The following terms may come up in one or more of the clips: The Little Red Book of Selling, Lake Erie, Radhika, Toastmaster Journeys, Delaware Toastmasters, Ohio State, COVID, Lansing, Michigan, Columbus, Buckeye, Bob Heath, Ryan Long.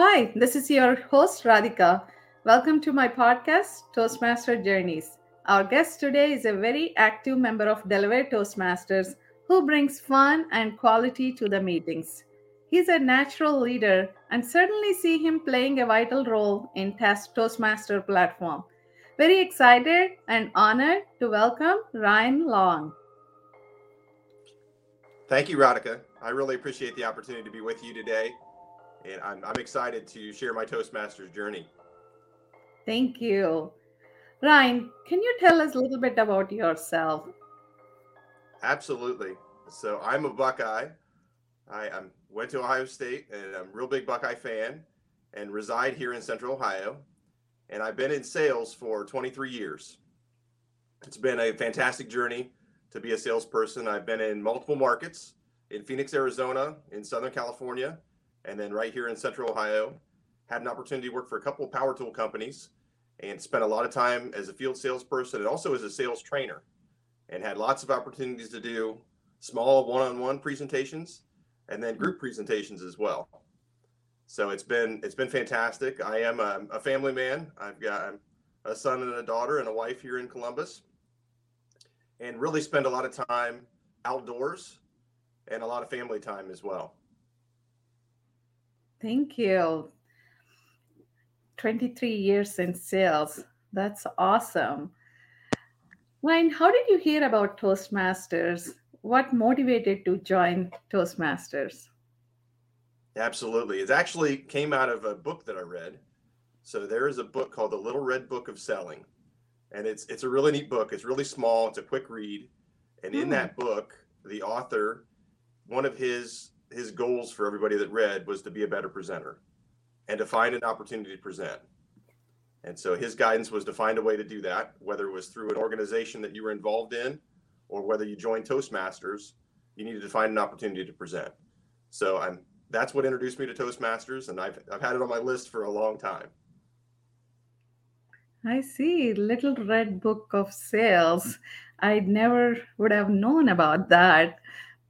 Hi, this is your host, Radhika. Welcome to my podcast, Toastmaster Journeys. Our guest today is a very active member of Delaware Toastmasters who brings fun and quality to the meetings. He's a natural leader and certainly see him playing a vital role in Toastmaster platform. Very excited and honored to welcome Ryan Long. Thank you, Radhika. I really appreciate the opportunity to be with you today. And I'm excited to share my Toastmasters journey. Thank you. Ryan, can you tell us a little bit about yourself? Absolutely. So I'm a Buckeye. I went to Ohio State, and I'm a real big Buckeye fan and reside here in Central Ohio. And I've been in sales for 23 years. It's been a fantastic journey to be a salesperson. I've been in multiple markets in Phoenix, Arizona, in Southern California, and then right here in Central Ohio. Had an opportunity to work for a couple of power tool companies and spent a lot of time as a field salesperson and also as a sales trainer, and had lots of opportunities to do small one-on-one presentations and then group presentations as well. So it's been fantastic. I am a family man. I've got a son and a daughter and a wife here in Columbus, and really spend a lot of time outdoors and a lot of family time as well. Thank you. 23 years in sales. That's awesome. Ryan, how did you hear about Toastmasters? What motivated to join Toastmasters? Absolutely. It actually came out of a book that I read. So there is a book called The Little Red Book of Selling. And it's a really neat book. It's really small. It's a quick read. And in that book, the author, one of his goals for everybody that read was to be a better presenter and to find an opportunity to present. And so his guidance was to find a way to do that, whether it was through an organization that you were involved in or whether you joined Toastmasters, you needed to find an opportunity to present. So that's what introduced me to Toastmasters, and I've had it on my list for a long time. I see. Little Red Book of Sales. I never would have known about that.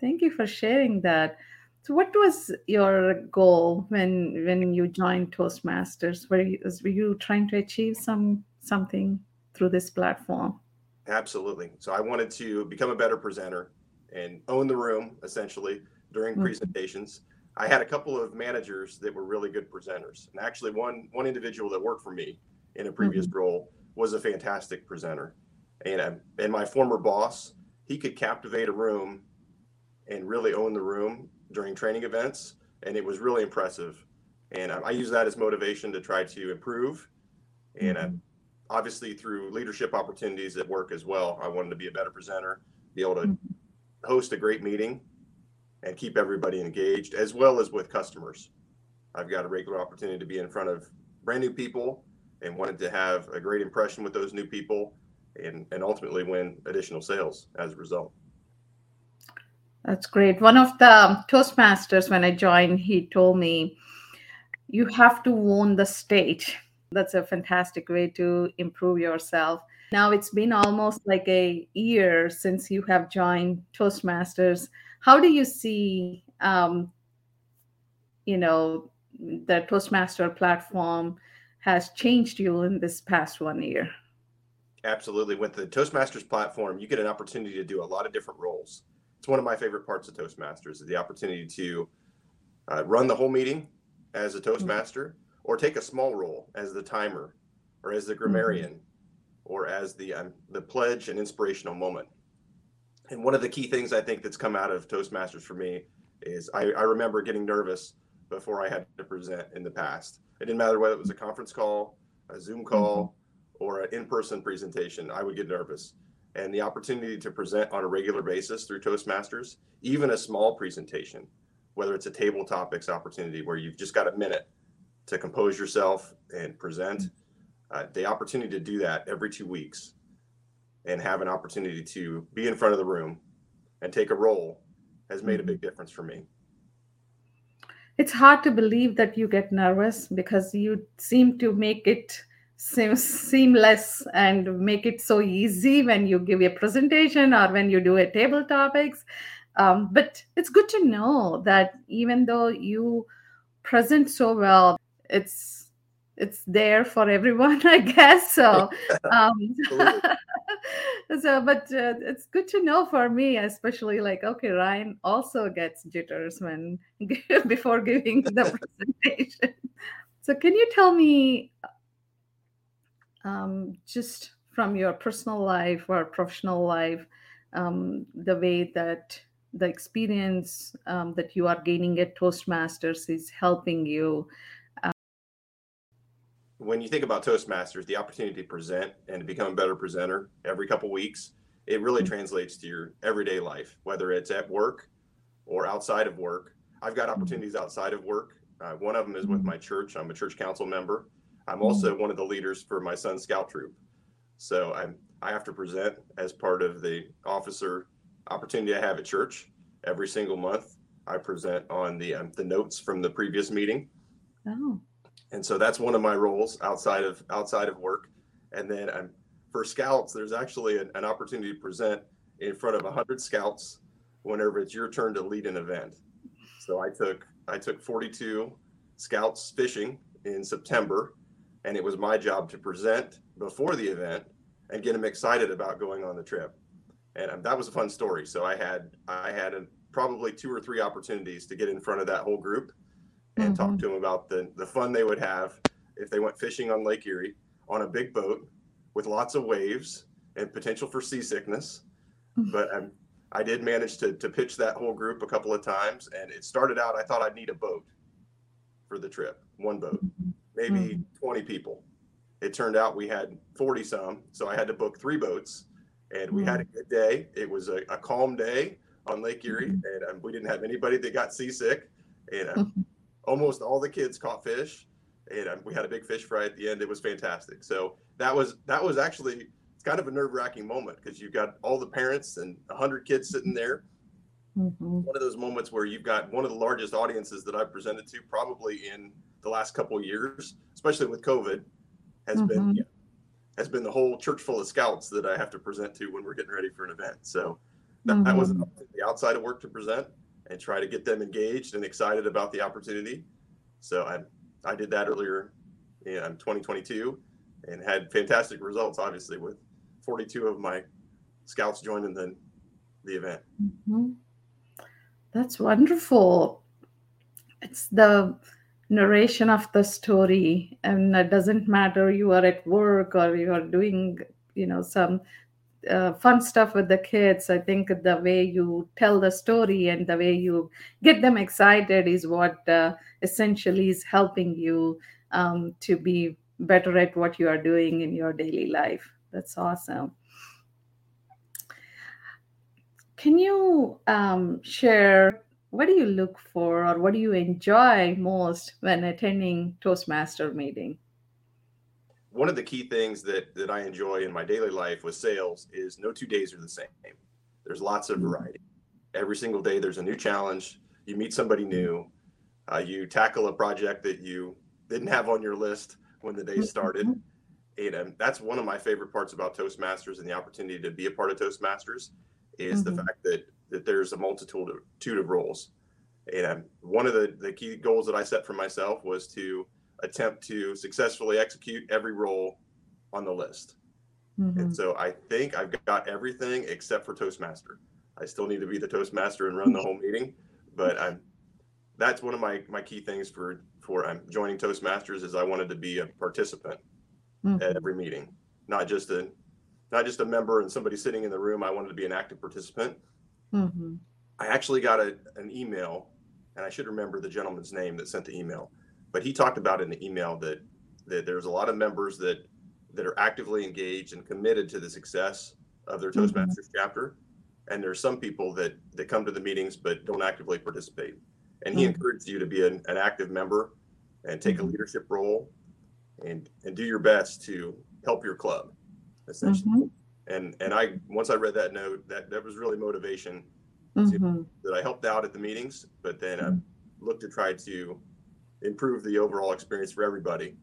Thank you for sharing that. So what was your goal when you joined Toastmasters? Were you trying to achieve something through this platform? Absolutely. So I wanted to become a better presenter and own the room, essentially, during presentations. I had a couple of managers that were really good presenters. And actually one individual that worked for me in a previous role was a fantastic presenter. And my former boss, he could captivate a room and really own the room during training events, and it was really impressive. And I use that as motivation to try to improve. And obviously through leadership opportunities at work as well, I wanted to be a better presenter, be able to host a great meeting and keep everybody engaged, as well as with customers. I've got a regular opportunity to be in front of brand new people and wanted to have a great impression with those new people and ultimately win additional sales as a result. That's great. One of the Toastmasters, when I joined, he told me, you have to own the stage. That's a fantastic way to improve yourself. Now it's been almost like a year since you have joined Toastmasters. How do you see, the Toastmaster platform has changed you in this past 1 year? Absolutely. With the Toastmasters platform, you get an opportunity to do a lot of different roles. It's one of my favorite parts of Toastmasters is the opportunity to run the whole meeting as a Toastmaster or take a small role as the timer or as the grammarian or as the pledge and inspirational moment. And one of the key things I think that's come out of Toastmasters for me is I remember getting nervous before I had to present in the past. It didn't matter whether it was a conference call, a Zoom call, or an in-person presentation, I would get nervous. And the opportunity to present on a regular basis through Toastmasters, even a small presentation, whether it's a table topics opportunity where you've just got a minute to compose yourself and present, the opportunity to do that every 2 weeks and have an opportunity to be in front of the room and take a role has made a big difference for me. It's hard to believe that you get nervous because you seem to make it seamless and make it so easy when you give a presentation or when you do a table topics. But it's good to know that even though you present so well, it's there for everyone, I guess. So, but it's good to know for me, especially like, okay, Ryan also gets jitters when before giving the presentation. So can you tell me just from your personal life or professional life, the way that the experience that you are gaining at Toastmasters is helping you? When you think about Toastmasters, the opportunity to present and to become a better presenter every couple weeks, it really translates to your everyday life, whether it's at work or outside of work. I've got opportunities outside of work. One of them is with my church. I'm a church council member. I'm also one of the leaders for my son's scout troop. So I have to present as part of the officer opportunity I have at church. Every single month, I present on the notes from the previous meeting. Oh. And so that's one of my roles outside of work. And then for scouts, there's actually an opportunity to present in front of 100 scouts whenever it's your turn to lead an event. So I took 42 scouts fishing in September, and it was my job to present before the event and get them excited about going on the trip. And that was a fun story. So I had probably 2 or 3 opportunities to get in front of that whole group and talk to them about the fun they would have if they went fishing on Lake Erie on a big boat with lots of waves and potential for seasickness. But I did manage to pitch that whole group a couple of times. And it started out, I thought I'd need a boat for the trip, one boat, maybe 20 people. It turned out we had 40 some, so I had to book 3 boats, and we had a good day. It was a calm day on Lake Erie, and we didn't have anybody that got seasick, and almost all the kids caught fish, and we had a big fish fry at the end. It was fantastic. So that was actually, it's kind of a nerve-wracking moment, because you've got all the parents and 100 kids sitting there. One of those moments where you've got one of the largest audiences that I've presented to probably in the last couple of years, especially with COVID. Has been the whole church full of scouts that I have to present to when we're getting ready for an event. So that was an opportunity outside of work to present and try to get them engaged and excited about the opportunity. So I did that earlier in 2022 and had fantastic results, obviously, with 42 of my scouts joining the event. That's wonderful. It's the narration of the story, and it doesn't matter you are at work or you are doing some fun stuff with the kids. I think the way you tell the story and the way you get them excited is what essentially is helping you to be better at what you are doing in your daily life. That's awesome. Can you share what do you look for, or what do you enjoy most when attending Toastmaster meeting? One of the key things that I enjoy in my daily life with sales is no 2 days are the same. There's lots of variety. Every single day there's a new challenge. You meet somebody new. You tackle a project that you didn't have on your list when the day started. And that's one of my favorite parts about Toastmasters and the opportunity to be a part of Toastmasters is the fact that there's a multitude of roles. And one of the key goals that I set for myself was to attempt to successfully execute every role on the list. And so I think I've got everything except for Toastmaster. I still need to be the Toastmaster and run the whole meeting, but that's one of my key things for joining Toastmasters is I wanted to be a participant at every meeting, not just a member and somebody sitting in the room. I wanted to be an active participant. I actually got an email, and I should remember the gentleman's name that sent the email, but he talked about in the email that there's a lot of members that are actively engaged and committed to the success of their Toastmasters chapter. And there's some people that come to the meetings but don't actively participate. And he encouraged you to be an active member and take a leadership role and do your best to help your club, essentially. And I, once I read that note, that was really motivation that I helped out at the meetings, but then I looked to try to improve the overall experience for everybody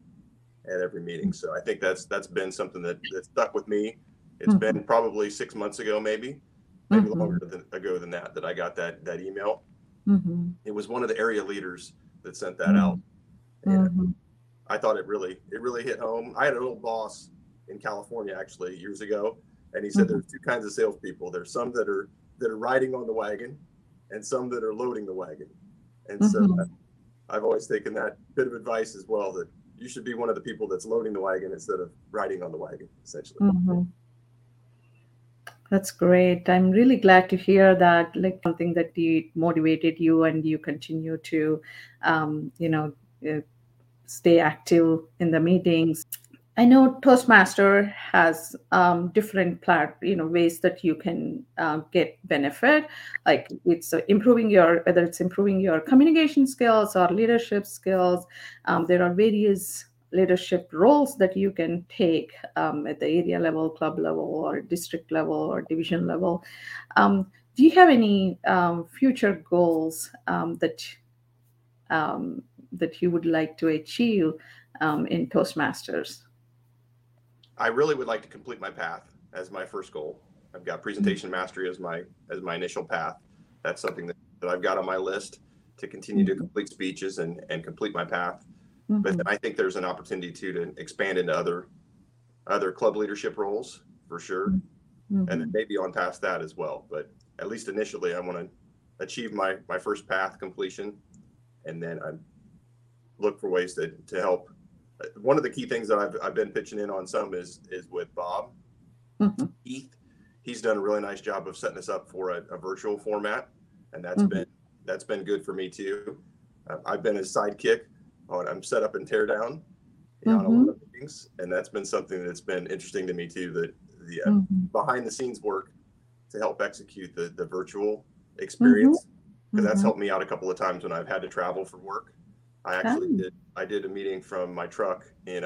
at every meeting. So I think that's been something that stuck with me. It's been probably 6 months ago, maybe longer ago than that I got that email. It was one of the area leaders that sent that out. And I thought it really hit home. I had an old boss in California actually years ago, and he said there's two kinds of salespeople. There's some that are riding on the wagon, and some that are loading the wagon. And so I've always taken that bit of advice as well, that you should be one of the people that's loading the wagon instead of riding on the wagon, essentially. Mm-hmm. That's great. I'm really glad to hear that, like something that motivated you and you continue to, stay active in the meetings. I know Toastmaster has different ways that you can get benefit. Like it's improving your communication skills or leadership skills. There are various leadership roles that you can take at the area level, club level, or district level, or division level. Do you have any future goals that you would like to achieve in Toastmasters? I really would like to complete my path as my first goal. I've got presentation mastery as my initial path. That's something that I've got on my list, to continue to complete speeches and complete my path. Mm-hmm. But then I think there's an opportunity to expand into other club leadership roles for sure. Mm-hmm. And then maybe on past that as well. But at least initially I want to achieve my first path completion, and then I look for ways to help. One of the key things that I've been pitching in on some is with Bob Heath. He's done a really nice job of setting us up for a virtual format, and that's been good for me too. I've been his sidekick. I'm set up and tear down on a lot of things, and that's been something that's been interesting to me too. That the behind the scenes work to help execute the virtual experience, because that's helped me out a couple of times when I've had to travel for work. I actually did a meeting from my truck in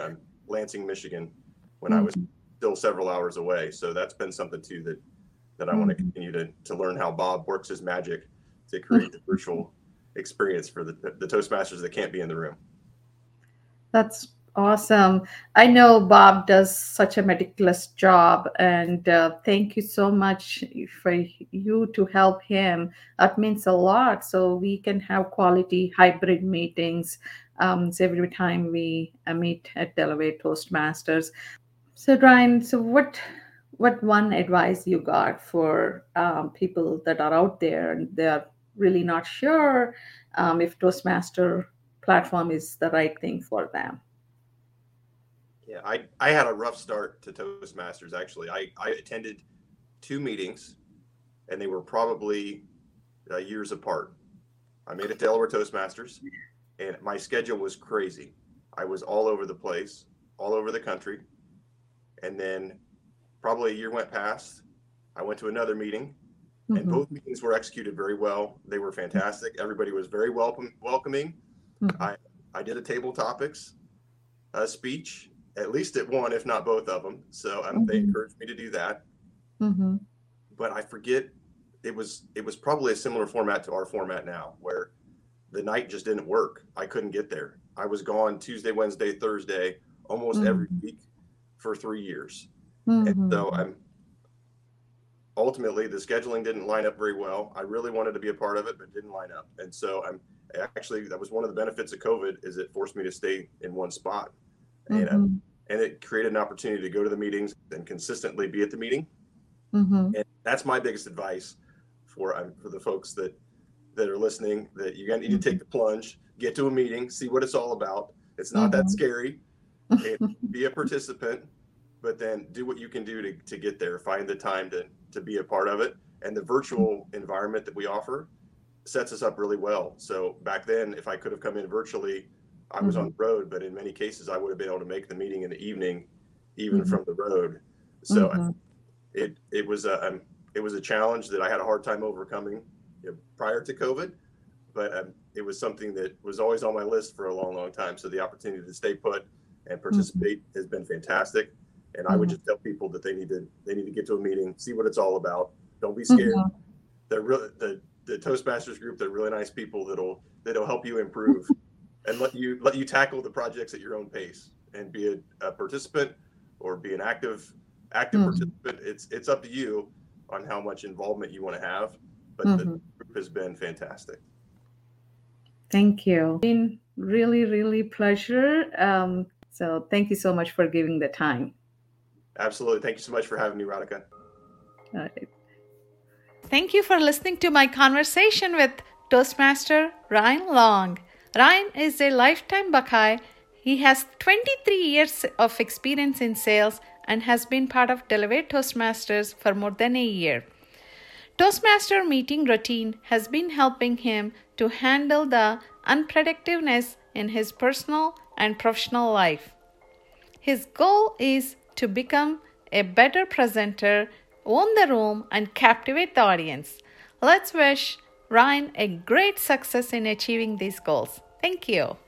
Lansing, Michigan, when I was still several hours away. So that's been something too that I want to continue to learn how Bob works his magic to create the virtual experience for the Toastmasters that can't be in the room. That's awesome. I know Bob does such a meticulous job, and thank you so much for you to help him. That means a lot, so we can have quality hybrid meetings every time we meet at Delaware Toastmasters. So Ryan, what one advice you got for people that are out there and they're really not sure if Toastmaster platform is the right thing for them? Yeah, I had a rough start to Toastmasters, actually. I attended two meetings, and they were probably years apart. I made it to Delaware Toastmasters, and my schedule was crazy. I was all over the place, all over the country. And then probably a year went past. I went to another meeting, and both meetings were executed very well. They were fantastic. Everybody was very welcoming. I did a table topics speech, at least at one, if not both of them. So they encouraged me to do that. But I forget, it was probably a similar format to our format now, where the night just didn't work. I couldn't get there. I was gone Tuesday, Wednesday, Thursday, almost every week for 3 years. And so ultimately the scheduling didn't line up very well. I really wanted to be a part of it, but it didn't line up. And so that was one of the benefits of COVID, is it forced me to stay in one spot. And it created an opportunity to go to the meetings and consistently be at the meeting. And that's my biggest advice for the folks that are listening, that you need to take the plunge, get to a meeting, see what it's all about. It's not that scary. Be a participant, but then do what you can do to get there. Find the time to be a part of it. And the virtual environment that we offer sets us up really well. So back then, if I could have come in virtually, I was on the road, but in many cases, I would have been able to make the meeting in the evening, even from the road. So it was a challenge that I had a hard time overcoming prior to COVID, but it was something that was always on my list for a long, long time. So the opportunity to stay put and participate has been fantastic. And I would just tell people that they need to get to a meeting, see what it's all about. Don't be scared. They're really, the Toastmasters group, they're really nice people that'll help you improve. And let you tackle the projects at your own pace, and be a participant or be an active participant. It's up to you on how much involvement you want to have, but the group has been fantastic. Thank you. It's been really, really pleasure. So thank you so much for giving the time. Absolutely. Thank you so much for having me, Radhika. All right. Thank you for listening to my conversation with Toastmaster Ryan Long. Ryan is a lifetime Buckeye. He has 23 years of experience in sales and has been part of Delaware Toastmasters for more than a year. Toastmaster meeting routine has been helping him to handle the unpredictableness in his personal and professional life. His goal is to become a better presenter, own the room, and captivate the audience. Let's wish Ryan a great success in achieving these goals. Thank you.